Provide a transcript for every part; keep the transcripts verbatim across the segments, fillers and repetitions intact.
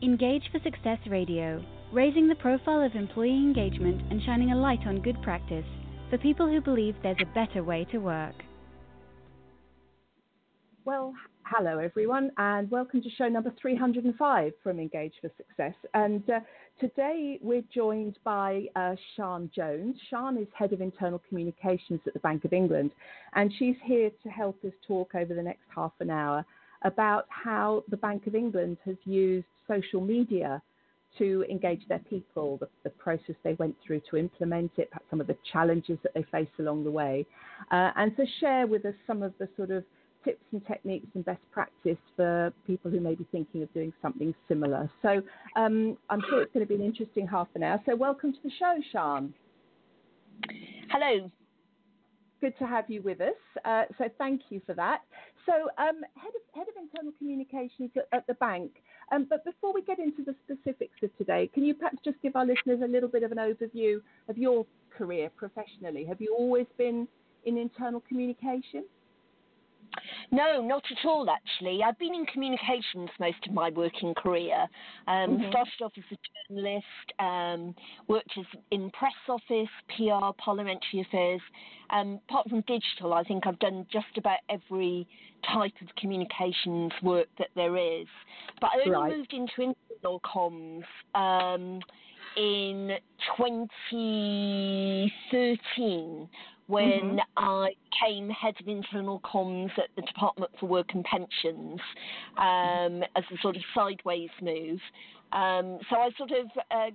Engage for Success Radio, raising the profile of employee engagement and shining a light on good practice for people who believe there's a better way to work. Well, hello everyone, and welcome to show number three hundred five from Engage for Success. And uh, today we're joined by uh, Sian Jones. Sian is Head of Internal Communications at the Bank of England, and she's here to help us talk over the next half an hour about how the Bank of England has used social media to engage their people, the, the process they went through to implement it, perhaps some of the challenges that they face along the way, uh, and to share with us some of the sort of tips and techniques and best practice for people who may be thinking of doing something similar. So um, I'm sure it's going to be an interesting half an hour. So welcome to the show, Sian. Hello. Good to have you with us. Uh, so thank you for that. So um, head of, head of internal communications at, at the bank. Um, but before we get into the specifics of today, can you perhaps just give our listeners a little bit of an overview of your career professionally? Have you always been in internal communication? No, not at all, actually. I've been in communications most of my working career. Um, mm-hmm. Started off as a journalist, um, worked as in press office, P R, parliamentary affairs. Um, apart from digital, I think I've done just about every type of communications work that there is. But I only right. moved into internal comms um, in twenty thirteen, when mm-hmm. I became head of internal comms at the Department for Work and Pensions um, as a sort of sideways move. Um, so I sort of uh,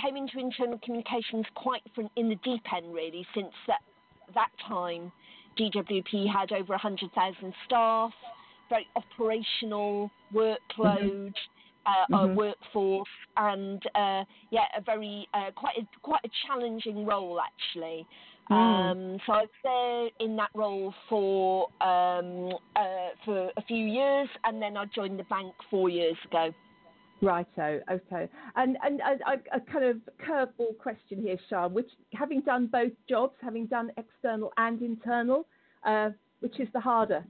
came into internal communications quite from in the deep end, really, since that, that time D W P had over one hundred thousand staff, very operational workload. Mm-hmm. Uh, mm-hmm. Our workforce, and uh, yeah, a very uh, quite a, quite a challenging role actually. Mm. Um, so I was there in that role for um, uh, for a few years, and then I joined the bank four years ago. Righto, okay. And and a, a kind of curveball question here, Sian, which having done both jobs, having done external and internal, uh, which is the harder?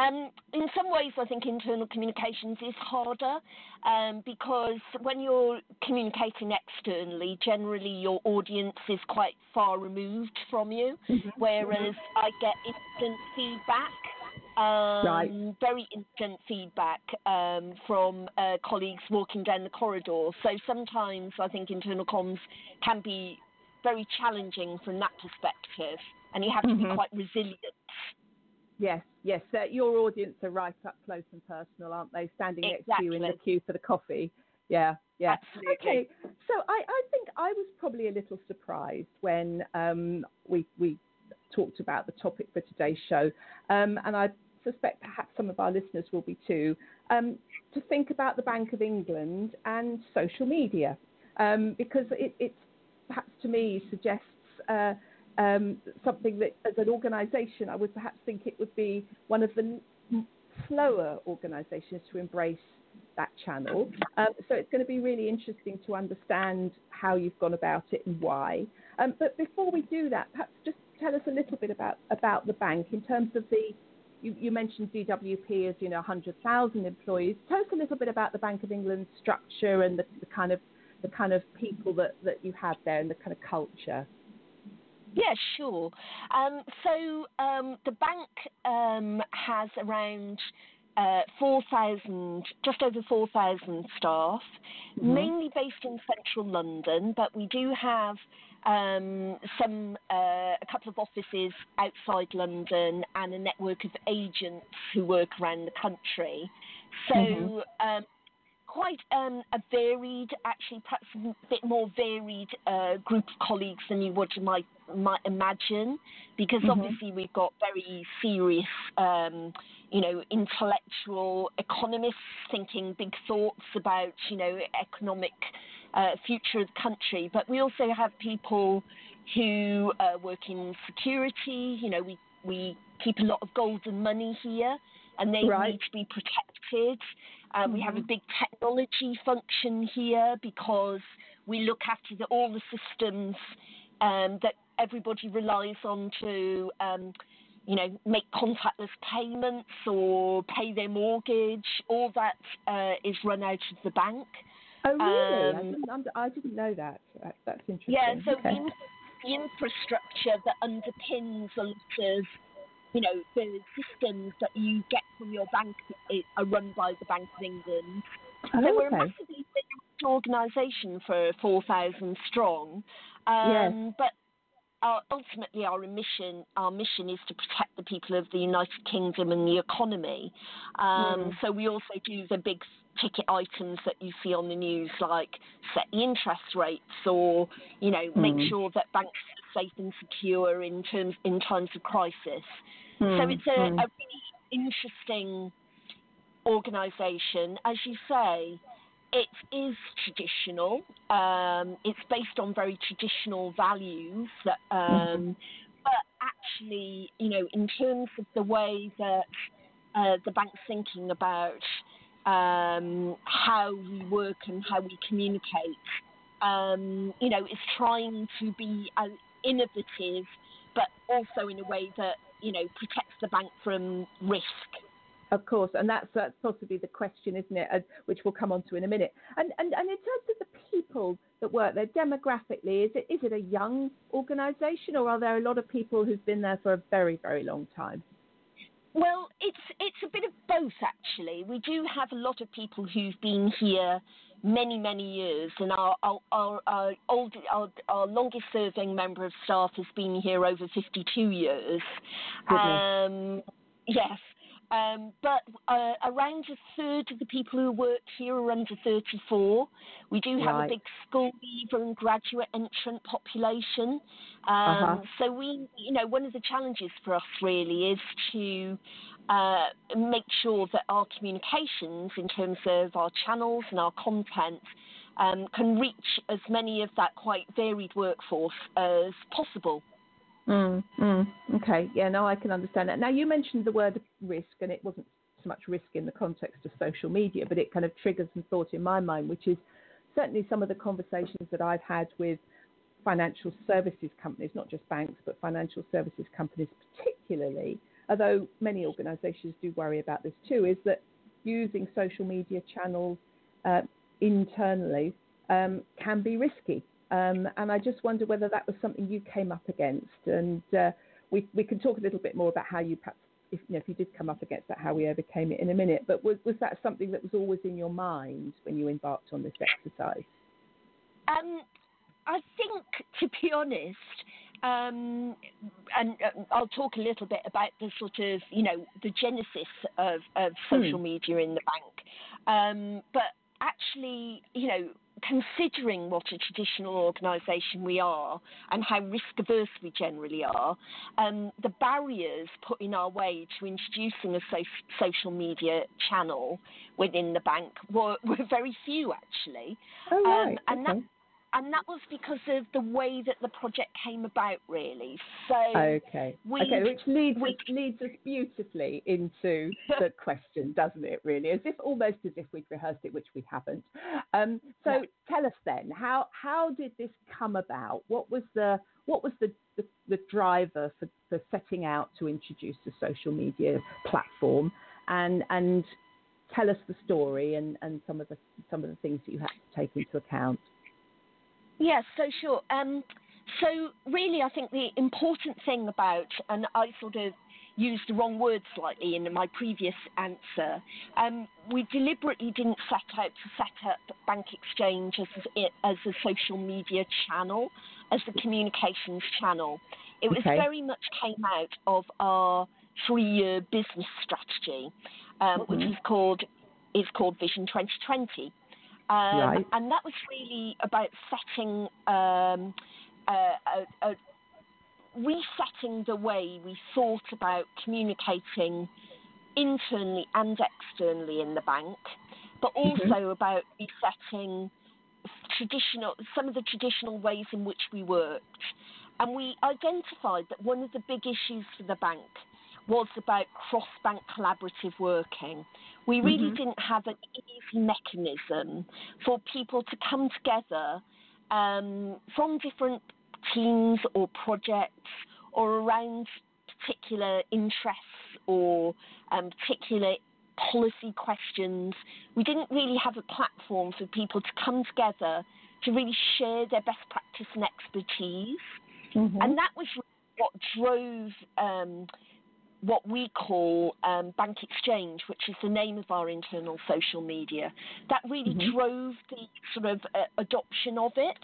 um, in some ways, I think internal communications is harder um, because when you're communicating externally, generally your audience is quite far removed from you, mm-hmm. whereas I get instant feedback. Um, right. Very instant feedback um, from uh, colleagues walking down the corridor. So sometimes I think internal comms can be very challenging from that perspective, and you have to mm-hmm. be quite resilient. Yes, yes. Uh, your audience are right up close and personal, aren't they? Standing exactly. next to you in the queue for the coffee. Yeah, yeah. Absolutely. Okay. So I, I think I was probably a little surprised when um, we we talked about the topic for today's show, um, and I suspect perhaps some of our listeners will be too, um, to think about the Bank of England and social media, um, because it, it perhaps to me suggests Uh, Um, something that as an organisation I would perhaps think it would be one of the slower organisations to embrace that channel. Um, so it's going to be really interesting to understand how you've gone about it and why. Um, but before we do that, perhaps just tell us a little bit about, about the bank in terms of the, you, you mentioned D W P as, you know, one hundred thousand employees. Tell us a little bit about the Bank of England's structure and the, the kind of the kind of people that, that you have there and the kind of culture. Yeah, sure. Um, so um, the bank um, has around uh, four thousand, just over four thousand staff, mm-hmm. mainly based in central London, but we do have um, some uh, a couple of offices outside London and a network of agents who work around the country. So mm-hmm. um, quite um, a varied, actually, perhaps a bit more varied uh, group of colleagues than you would might might imagine, because mm-hmm. obviously we've got very serious, um, you know, intellectual economists thinking big thoughts about, you know, economic uh, future of the country. But we also have people who uh, work in security. You know, we we keep a lot of gold and money here, and they right. need to be protected. Uh, mm-hmm. We have a big technology function here because we look after the, all the systems um, that everybody relies on to um, you know, make contactless payments or pay their mortgage. All that uh, is run out of the bank. Oh, really? Um, I, didn't under, I didn't know that. that that's interesting. Yeah, so okay. in, the infrastructure that underpins a lot of, you know, the systems that you get from your bank are run by the Bank of England. Oh, so we're okay. a massively big organisation for four thousand strong. Um, yes. But Our, ultimately, our mission, our mission is to protect the people of the United Kingdom and the economy. Um, mm. So we also do the big ticket items that you see on the news, like set the interest rates, or you know, mm. make sure that banks are safe and secure in terms in times of crisis. Mm. So it's a, mm. a really interesting organisation, as you say. It is traditional. Um, it's based on very traditional values. That, um, mm-hmm. But actually, you know, in terms of the way that uh, the bank's thinking about um, how we work and how we communicate, um, you know, is trying to be uh, innovative, but also in a way that, you know, protects the bank from risk. Of course, and that's that's possibly the question, isn't it? Uh, which we'll come on to in a minute. And, and and in terms of the people that work there, demographically, is it is it a young organisation, or are there a lot of people who've been there for a very very long time? Well, it's it's a bit of both actually. We do have a lot of people who've been here many many years, and our our our our, old, our, our longest serving member of staff has been here over fifty-two years. Um, yes. Um, but uh, around a third of the people who work here are under thirty-four. We do have right. a big school leaver and graduate entrant population. Um, uh-huh. So we, you know, one of the challenges for us really is to uh, make sure that our communications, in terms of our channels and our content, um, can reach as many of that quite varied workforce as possible. Mm, mm, okay, yeah, no, I can understand that. Now, you mentioned the word risk, and it wasn't so much risk in the context of social media, but it kind of triggers some thought in my mind, which is certainly some of the conversations that I've had with financial services companies, not just banks, but financial services companies particularly, although many organisations do worry about this too, is that using social media channels uh, internally um, can be risky. Um, and I just wonder whether that was something you came up against, and uh, we we can talk a little bit more about how you perhaps, if you know, if you did come up against that, how we overcame it in a minute. But was was that something that was always in your mind when you embarked on this exercise? Um, I think, to be honest, um, and uh, I'll talk a little bit about the sort of you know the genesis of, of social hmm. media in the bank, um, but actually, you know. Considering what a traditional organisation we are and how risk-averse we generally are, um, the barriers put in our way to introducing a so- social media channel within the bank were, were very few, actually. Oh, right. um, and, okay. that, and that was because of the way that the project came about, really. So okay, we, okay which leads, we, leads us beautifully into the question, doesn't it, really? As if almost as if we'd rehearsed it, which we haven't. Um, so no. tell us then, how how did this come about? What was the what was the, the, the driver for, for setting out to introduce the social media platform? And and tell us the story and, and some of the some of the things that you had to take into account. Yes, yeah, so sure. Um, so really, I think the important thing about, and I sort of used the wrong word slightly in my previous answer. Um, we deliberately didn't set out to set up Bank Exchange as a, as a social media channel, as a communications channel. It was okay. very much came out of our three-year business strategy, um, mm-hmm. which is called is called Vision twenty twenty. Um, right. And that was really about setting um, a, a, a resetting the way we thought about communicating internally and externally in the bank, but also mm-hmm. about resetting traditional some of the traditional ways in which we worked. And we identified that one of the big issues for the bank was about cross-bank collaborative working. We really mm-hmm. didn't have an easy mechanism for people to come together um, from different teams or projects or around particular interests or um, particular policy questions. We didn't really have a platform for people to come together to really share their best practice and expertise. Mm-hmm. And that was what drove um, what we call um, Bank Exchange, which is the name of our internal social media. That really mm-hmm. drove the sort of uh, adoption of it.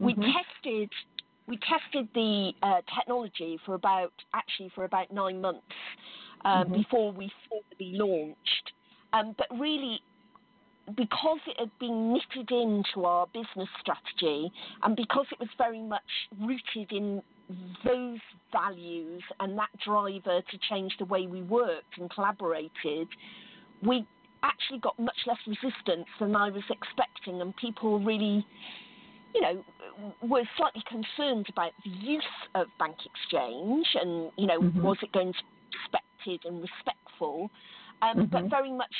Mm-hmm. We tested we tested the uh, technology for about, actually for about nine months um, mm-hmm. before we formally launched. Um, but really, because it had been knitted into our business strategy and because it was very much rooted in those values and that driver to change the way we worked and collaborated, we actually got much less resistance than I was expecting, and people really, you know, were slightly concerned about the use of Bank Exchange and, you know, mm-hmm. was it going to be respected and respectful, um, mm-hmm. but very much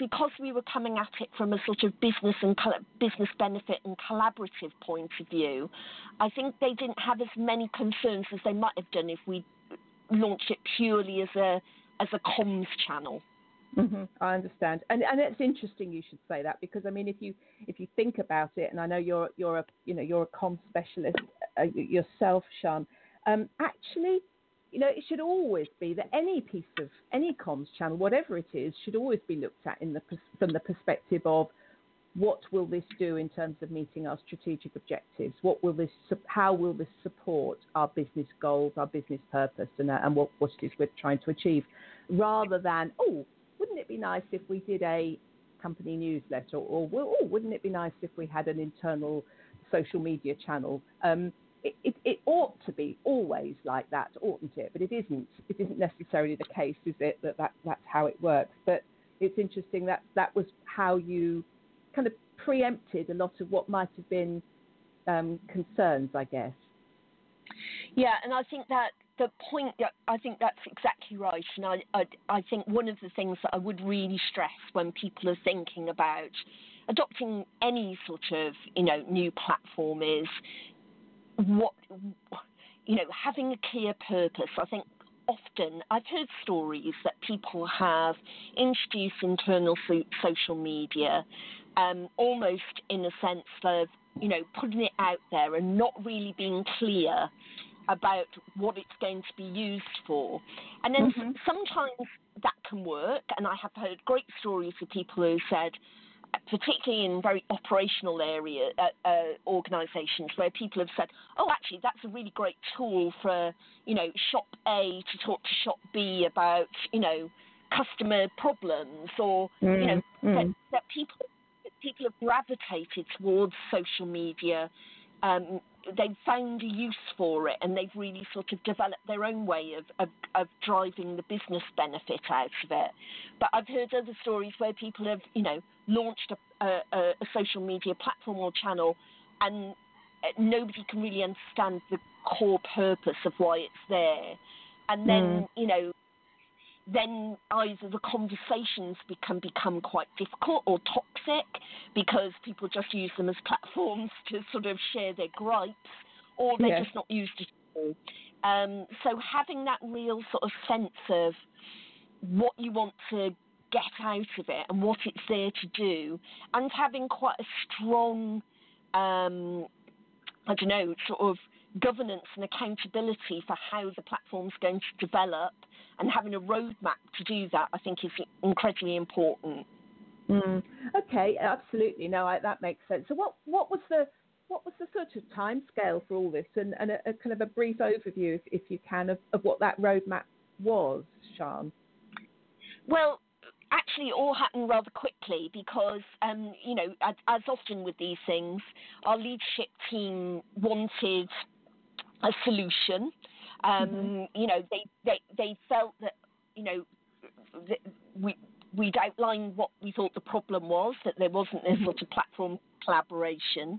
because we were coming at it from a sort of business and business benefit and collaborative point of view, I think they didn't have as many concerns as they might have done if we launched it purely as a as a comms channel. Mm-hmm. I understand, and and it's interesting you should say that, because I mean, if you if you think about it, and I know you're you're a you know you're a comms specialist yourself, Sian. Um, actually. You know, it should always be that any piece of, any comms channel, whatever it is, should always be looked at in the from the perspective of what will this do in terms of meeting our strategic objectives? What will this, how will this support our business goals, our business purpose, and, and what, what it is we're trying to achieve? Rather than, oh, wouldn't it be nice if we did a company newsletter? Or, oh, wouldn't it be nice if we had an internal social media channel? Um, It, it, it ought to be always like that, oughtn't it? But it isn't. It isn't necessarily the case, is it? That, that that's how it works. But it's interesting that that was how you kind of preempted a lot of what might have been um, concerns, I guess. Yeah, and I think that the point, I think that's exactly right. And I, I, I think one of the things that I would really stress when people are thinking about adopting any sort of, you know, new platform is, what, you know, having a clear purpose. I think often I've heard stories that people have introduced internal so- social media um, almost in a sense of, you know, putting it out there and not really being clear about what it's going to be used for. And then mm-hmm. sometimes that can work. And I have heard great stories of people who said, particularly in very operational area uh, uh, organisations, where people have said, oh, actually, that's a really great tool for, you know, shop A to talk to shop B about, you know, customer problems, or, mm, you know, mm. that, that people people have gravitated towards social media. Um, they've found a use for it, and they've really sort of developed their own way of, of, of driving the business benefit out of it. But I've heard other stories where people have, you know, launched a, a, a social media platform or channel, and nobody can really understand the core purpose of why it's there. And then, mm. you know, then either the conversations become become quite difficult or toxic because people just use them as platforms to sort of share their gripes, or they're yes. just not used at all. Um, so having that real sort of sense of what you want to get out of it and what it's there to do, and having quite a strong, um, I don't know, sort of governance and accountability for how the platform's going to develop, and having a roadmap to do that, I think, is incredibly important. Mm. Okay, absolutely. No, I, that makes sense. So, what, what was the what was the sort of timescale for all this, and, and a, a kind of a brief overview, if, if you can, of, of what that roadmap was, Sian? Well, actually, it all happened rather quickly because, um, you know, as, as often with these things, our leadership team wanted a solution. Um, mm-hmm. You know, they, they, they felt that, you know, that we, we'd outlined what we thought the problem was, that there wasn't this mm-hmm. sort of platform collaboration.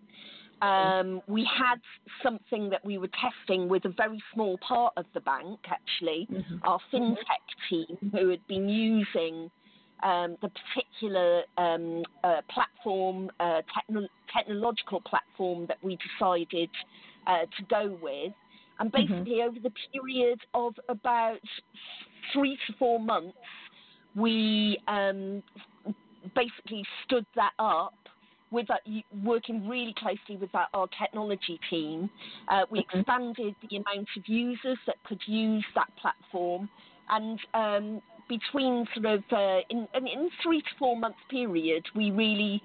Um, we had something that we were testing with a very small part of the bank, actually, mm-hmm. our fintech team, who had been using um, the particular um, uh, platform, uh, techno- technological platform that we decided uh, to go with. And basically, mm-hmm. over the period of about three to four months, we um, basically stood that up with that, working really closely with that, our technology team. Uh, we mm-hmm. expanded the amount of users that could use that platform, and um, between sort of uh, in, in three to four month period, we really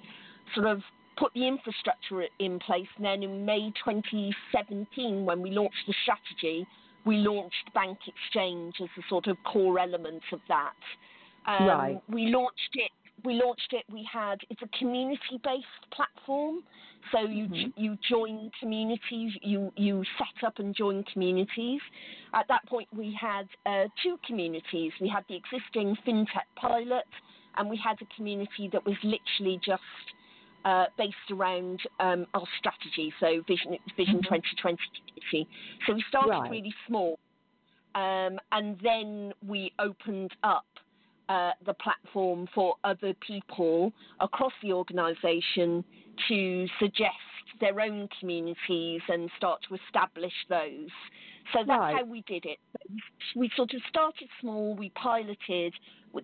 sort of put the infrastructure in place. And then in May twenty seventeen, when we launched the strategy, we launched Bank Exchange as a sort of core element of that. Um, right. We launched it. We launched it. We had it's a community-based platform, so you mm-hmm. you join communities, you you set up and join communities. At that point, we had uh, two communities. We had the existing fintech pilot, and we had a community that was literally just uh, based around um, our strategy, so Vision Vision mm-hmm. twenty twenty community. So we started right. really small, um, and then we opened up Uh, the platform for other people across the organisation to suggest their own communities and start to establish those. So that's right. how we did it. We sort of started small, we piloted,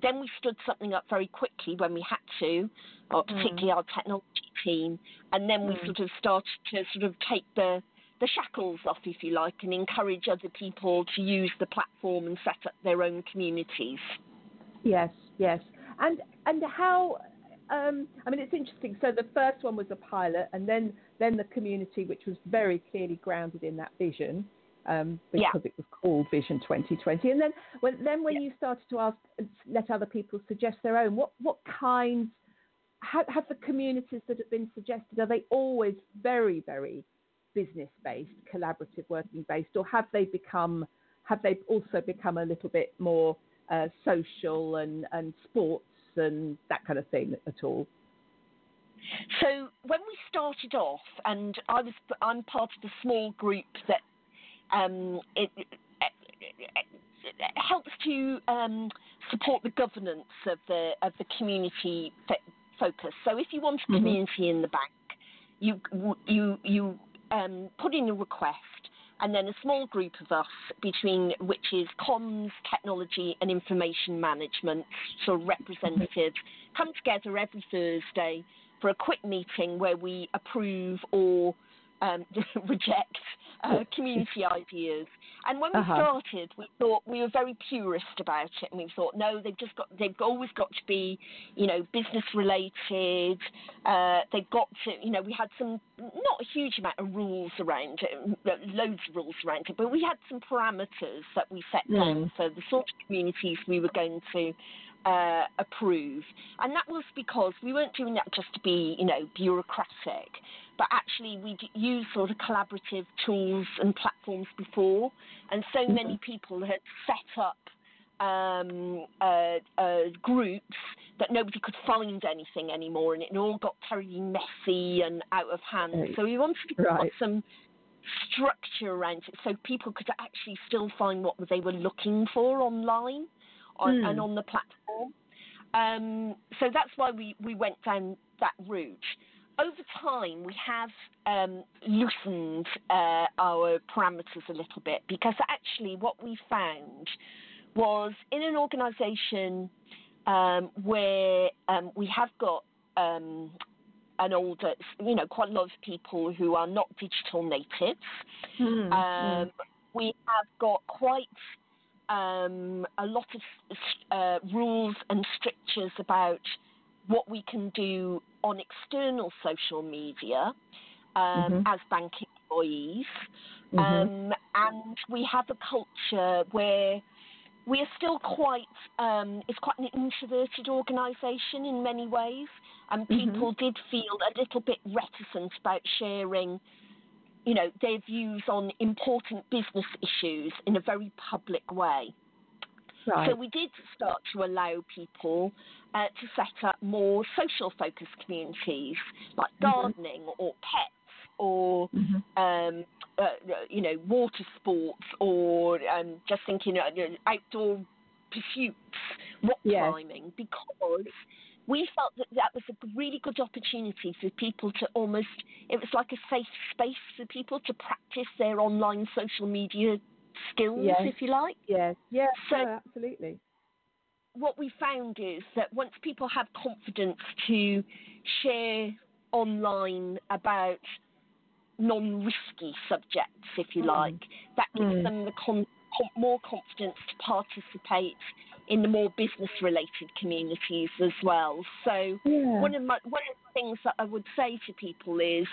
then we stood something up very quickly when we had to, or particularly mm. our technology team, and then we mm. sort of started to sort of take the the shackles off, if you like, and encourage other people to use the platform and set up their own communities. Yes, yes. And and how, um, I mean, it's interesting. So the first one was a pilot, and then, then the community, which was very clearly grounded in that vision, um, because yeah. it was called Vision twenty twenty. And then when, then when yeah. you started to ask, let other people suggest their own, what, what kinds, have, have the communities that have been suggested, are they always very, very business-based, collaborative working-based, or have they become, have they also become a little bit more Uh, social and, and sports and that kind of thing at all? So when we started off, and I was, I'm part of the small group that um, it, it, it, it helps to um, support the governance of the of the community focus. So if you want a community mm-hmm. in the bank, you you you um, put in a request. And then a small group of us, between which is comms, technology and information management, so representatives, come together every Thursday for a quick meeting where we approve or um, reject uh, community ideas. And when we uh-huh. started, we thought we were very purist about it, and we thought, no, they've just got, they've always got to be, you know, business related. Uh, they've got to, you know, we had some, not a huge amount of rules around it, loads of rules around it, but we had some parameters that we set mm. down for the sort of communities we were going to Uh, approve. And that was because we weren't doing that just to be, you know, bureaucratic, but actually we'd used sort of collaborative tools and platforms before, and so many people had set up um, uh, uh, groups that nobody could find anything anymore, and it all got terribly messy and out of hand. So we wanted to put right. some structure around it so people could actually still find what they were looking for online. On, mm. and on the platform. Um, so that's why we, we went down that route. Over time, we have um, loosened uh, our parameters a little bit, because actually what we found was in an organisation um, where um, we have got um, an older, you know, quite a lot of people who are not digital natives. Mm. Um, mm. We have got quite... Um, a lot of uh, rules and strictures about what we can do on external social media um, mm-hmm. as bank employees. Mm-hmm. Um, and we have a culture where we are still quite, um, it's quite an introverted organisation in many ways, and people mm-hmm. did feel a little bit reticent about sharing, you know, their views on important business issues in a very public way. Right. So we did start to allow people uh, to set up more social-focused communities, like gardening mm-hmm. or pets or, mm-hmm. um, uh, you know, water sports, or um, just thinking uh, outdoor pursuits, rock yes. climbing, because we felt that that was a really good opportunity for people to almost, it was like a safe space for people to practice their online social media skills, yes. if you like. Yes, yes, so no, absolutely. What we found is that once people have confidence to share online about non-risky subjects, if you mm. like, that gives mm. them the con- more confidence to participate in the more business-related communities as well. So yeah. one of my, one of the things that I would say to people is,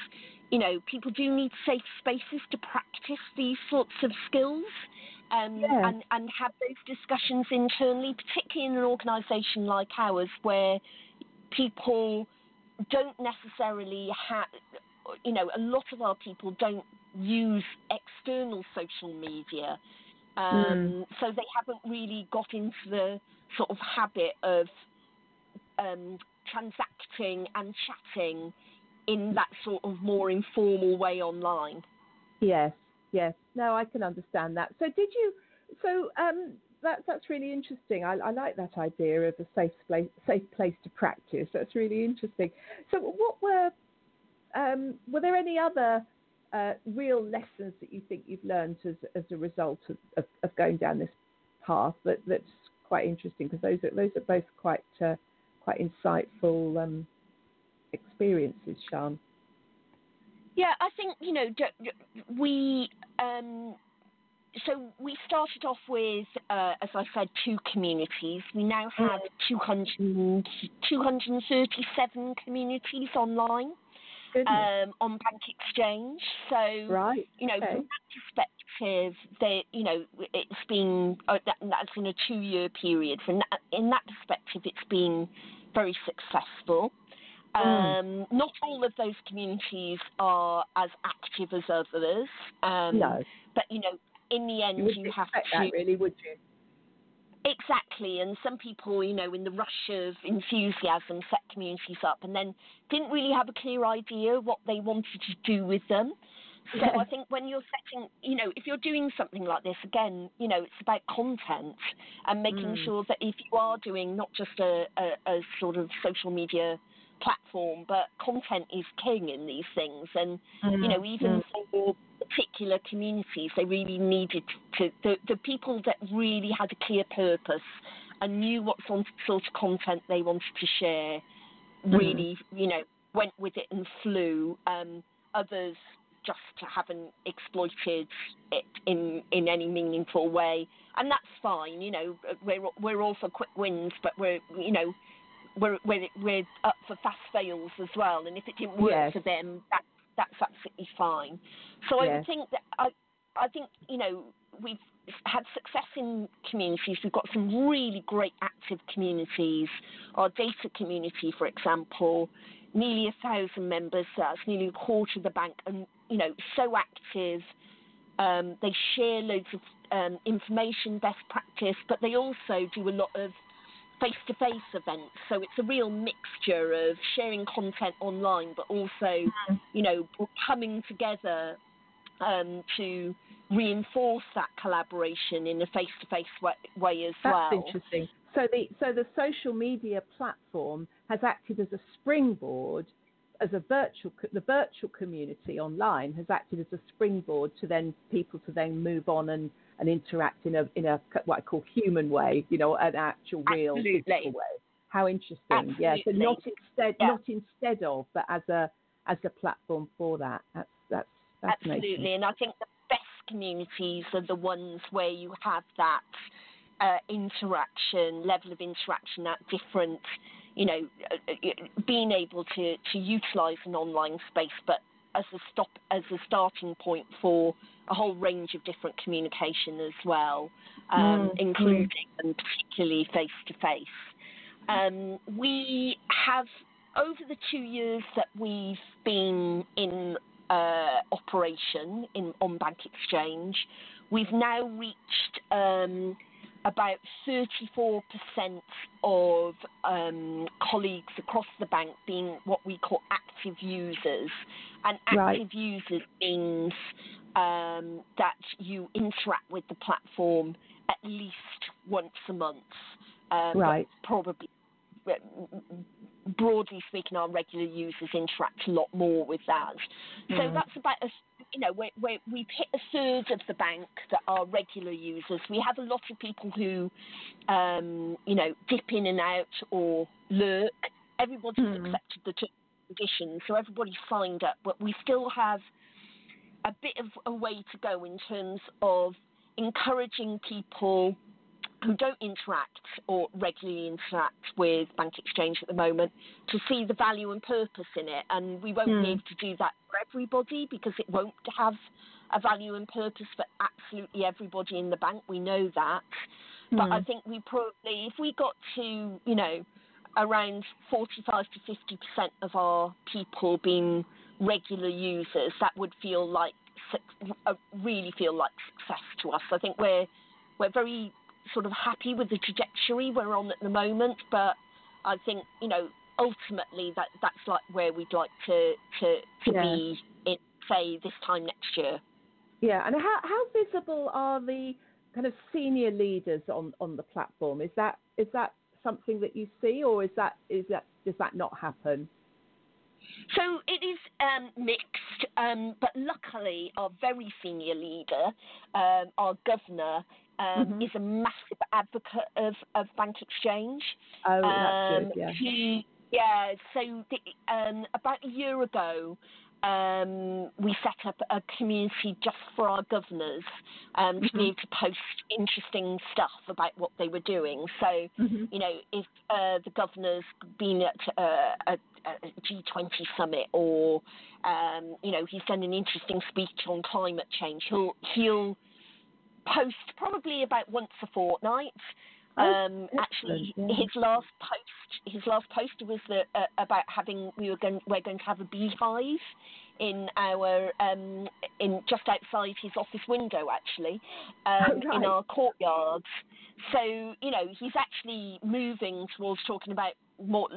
you know, people do need safe spaces to practice these sorts of skills, um, yeah. and, and have those discussions internally, particularly in an organisation like ours where people don't necessarily have, you know, a lot of our people don't use external social media. Um, mm. So they haven't really got into the sort of habit of um, transacting and chatting in that sort of more informal way online. Yes, yes. No, I can understand that. So did you? So um, that's that's really interesting. I, I like that idea of a safe place, safe place to practice. That's really interesting. So what were um, were there any other Uh, real lessons that you think you've learned as, as a result of, of, of going down this path? That, that's quite interesting because those are, those are both quite uh, quite insightful um, experiences, Sian. Yeah, I think, you know, we um, so we started off with, uh, as I said, two communities. We now have two hundred, two hundred thirty-seven communities online. Um, on Bank Exchange, so right. you know okay. from that perspective, they, you know, it's been uh, that, that's in a two-year period. From that, in that perspective, it's been very successful. Mm. Um, not all of those communities are as active as others, um, no. but you know, in the end, you, you have to. That really, would you? Exactly, and some people, you know, in the rush of enthusiasm set communities up and then didn't really have a clear idea what they wanted to do with them. So I think when you're setting, you know, if you're doing something like this, again, you know, it's about content and making mm. sure that if you are doing not just a, a, a sort of social media platform, but content is king in these things. And, mm. you know, even mm. for particular communities, they really needed to, the, the people that really had a clear purpose and knew what sort of content they wanted to share really, mm. you know, went with it and flew. Um, others just haven't exploited it in, in any meaningful way. And that's fine, you know, we're, we're all for quick wins, but we're, you know, We're, we're, we're up for fast fails as well, and if it didn't work yes. for them, that, that's absolutely fine. So yes. I think that I, I think you know we've had success in communities. We've got some really great active communities. Our data community, for example, nearly a thousand members. So that's nearly a quarter of the bank, and you know, so active. Um, they share loads of um, information, best practice, but they also do a lot of face-to-face events, so it's a real mixture of sharing content online, but also, you know, coming together um, to reinforce that collaboration in a face-to-face way, way as well. That's interesting. So the so the social media platform has acted as a springboard, as a virtual the virtual community online has acted as a springboard to then people to then move on and. and interact in a in a what I call human way, you know, an actual real Absolutely. physical way. How interesting! Absolutely. Yeah, so not instead, yeah. not instead of, but as a as a platform for that. That's that's, that's absolutely. Amazing. And I think the best communities are the ones where you have that uh, interaction, level of interaction, that different, you know, being able to to utilise an online space, but as a stop as a starting point for a whole range of different communication as well, um, mm. including mm. and particularly face-to-face. Um, we have, over the two years that we've been in uh, operation in on Bank Exchange, we've now reached um, about thirty-four percent of um, colleagues across the bank being what we call active users. And active right. users means um, that you interact with the platform at least once a month, um, right. probably broadly speaking, our regular users interact a lot more with that. So mm. that's about a, you know, we we we hit a third of the bank that are regular users. We have a lot of people who, um, you know, dip in and out or lurk. Everybody's mm. accepted the terms and conditions, so everybody signed up. But we still have a bit of a way to go in terms of encouraging people who don't interact or regularly interact with Bank Exchange at the moment to see the value and purpose in it. And we won't mm. be able to do that for everybody, because it won't have a value and purpose for absolutely everybody in the bank. We know that. Mm. But I think we probably, if we got to, you know, around forty-five to fifty percent of our people being regular users, that would feel like, really feel like success to us. I think we're, we're very sort of happy with the trajectory we're on at the moment, but I think, you know, ultimately that that's like where we'd like to to, to yeah. be in, say, this time next year. Yeah, and how how visible are the kind of senior leaders on, on the platform? Is that is that something that you see, or is that is that does that not happen? So it is um, mixed, um, but luckily our very senior leader, um, our governor, Um, mm-hmm. is a massive advocate of, of Bank Exchange. Oh, um, that's good, yeah. He, yeah, so the, um, about a year ago, um, we set up a community just for our governors um, mm-hmm. to be able to post interesting stuff about what they were doing. So, mm-hmm. you know, if uh, the governor's been at uh, a a G twenty summit, or, um, you know, he's done an interesting speech on climate change, he'll he'll... post probably about once a fortnight. Um, oh, actually, yeah. his last post, his last post was the, uh, about having we were going we're going to have a beehive in our um, in just outside his office window, actually, um, oh, right. in our courtyard. So, you know, he's actually moving towards talking about more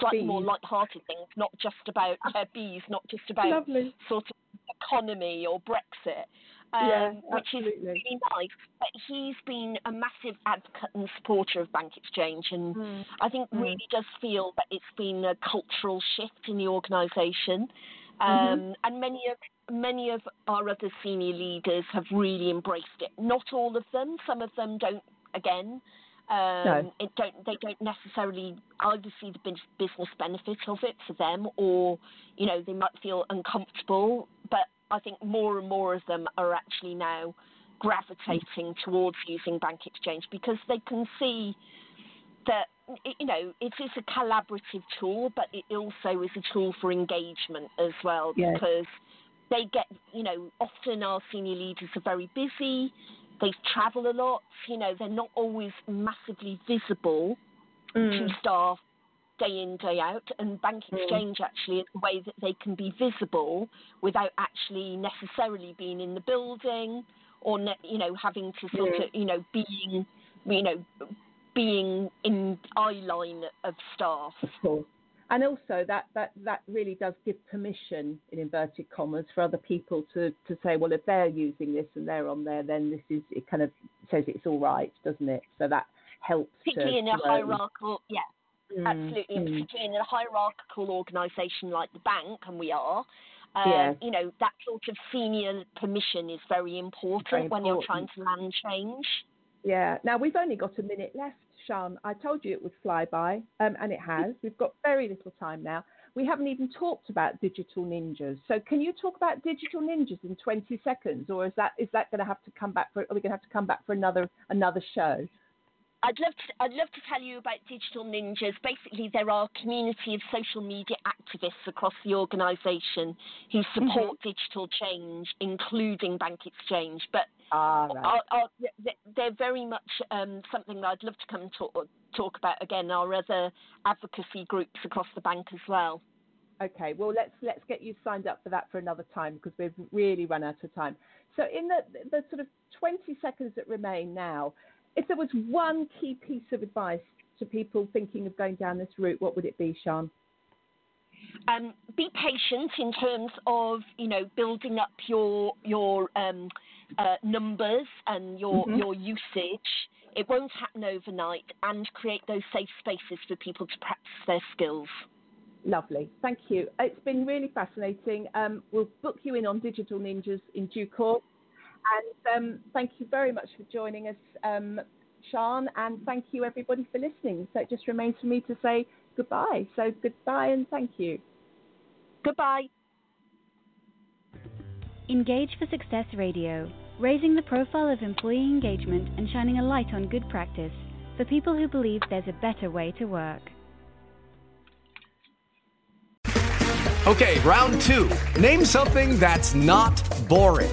slightly bees. more light-hearted things, not just about uh, bees, not just about Lovely. sort of economy or Brexit. Um, yeah, which is really nice. But he's been a massive advocate and supporter of Bank Exchange, and mm. I think mm. really does feel that it's been a cultural shift in the organisation. Um, mm-hmm. And many of many of our other senior leaders have really embraced it. Not all of them. Some of them don't. Again, um, no. it don't. They don't necessarily either see the business benefit of it for them, or, you know, they might feel uncomfortable. But I think more and more of them are actually now gravitating towards using Bank Exchange, because they can see that, you know, it is a collaborative tool, but it also is a tool for engagement as well, yes. because they get, you know, often our senior leaders are very busy, they travel a lot, you know, they're not always massively visible mm. to staff day in, day out, and Bank Exchange mm. actually is a way that they can be visible without actually necessarily being in the building, or ne- you know having to sort yeah. of, you know, being you know being in eye line of staff. Of course. And also that, that that really does give permission, in inverted commas, for other people to to say, well, if they're using this and they're on there, then this is, it kind of says it's all right, doesn't it? So that helps. Particularly in a hierarchical, yeah. Mm, Absolutely, mm. particularly in a hierarchical organisation like the bank, and we are, um, yeah. you know, that sort of senior permission is very important, very important when you're trying to land change. Yeah. Now, we've only got a minute left, Sian. I told you it would fly by, um, and it has. We've got very little time now. We haven't even talked about Digital Ninjas. So can you talk about Digital Ninjas in twenty seconds, or is that is that going to have to come back for? Are we going to have to come back for another another show? I'd love to, I'd love to tell you about Digital Ninjas. Basically, there are a community of social media activists across the organisation who support mm-hmm. digital change, including Bank Exchange. But ah, right. are, are, they're very much um, something that I'd love to come and talk, talk about again, our other advocacy groups across the bank as well. Okay, well, let's let's get you signed up for that for another time, because we've really run out of time. So in the, the sort of twenty seconds that remain now, if there was one key piece of advice to people thinking of going down this route, what would it be, Sian? Um, be patient in terms of, you know, building up your your um, uh, numbers and your mm-hmm. your usage. It won't happen overnight, and create those safe spaces for people to practice their skills. Lovely. Thank you. It's been really fascinating. Um, we'll book you in on Digital Ninjas in due course. And um, thank you very much for joining us, um, Sian, and thank you, everybody, for listening. So it just remains for me to say goodbye. So goodbye and thank you. Goodbye. Engage for Success Radio, raising the profile of employee engagement and shining a light on good practice for people who believe there's a better way to work. Okay, round two. Name something that's not boring.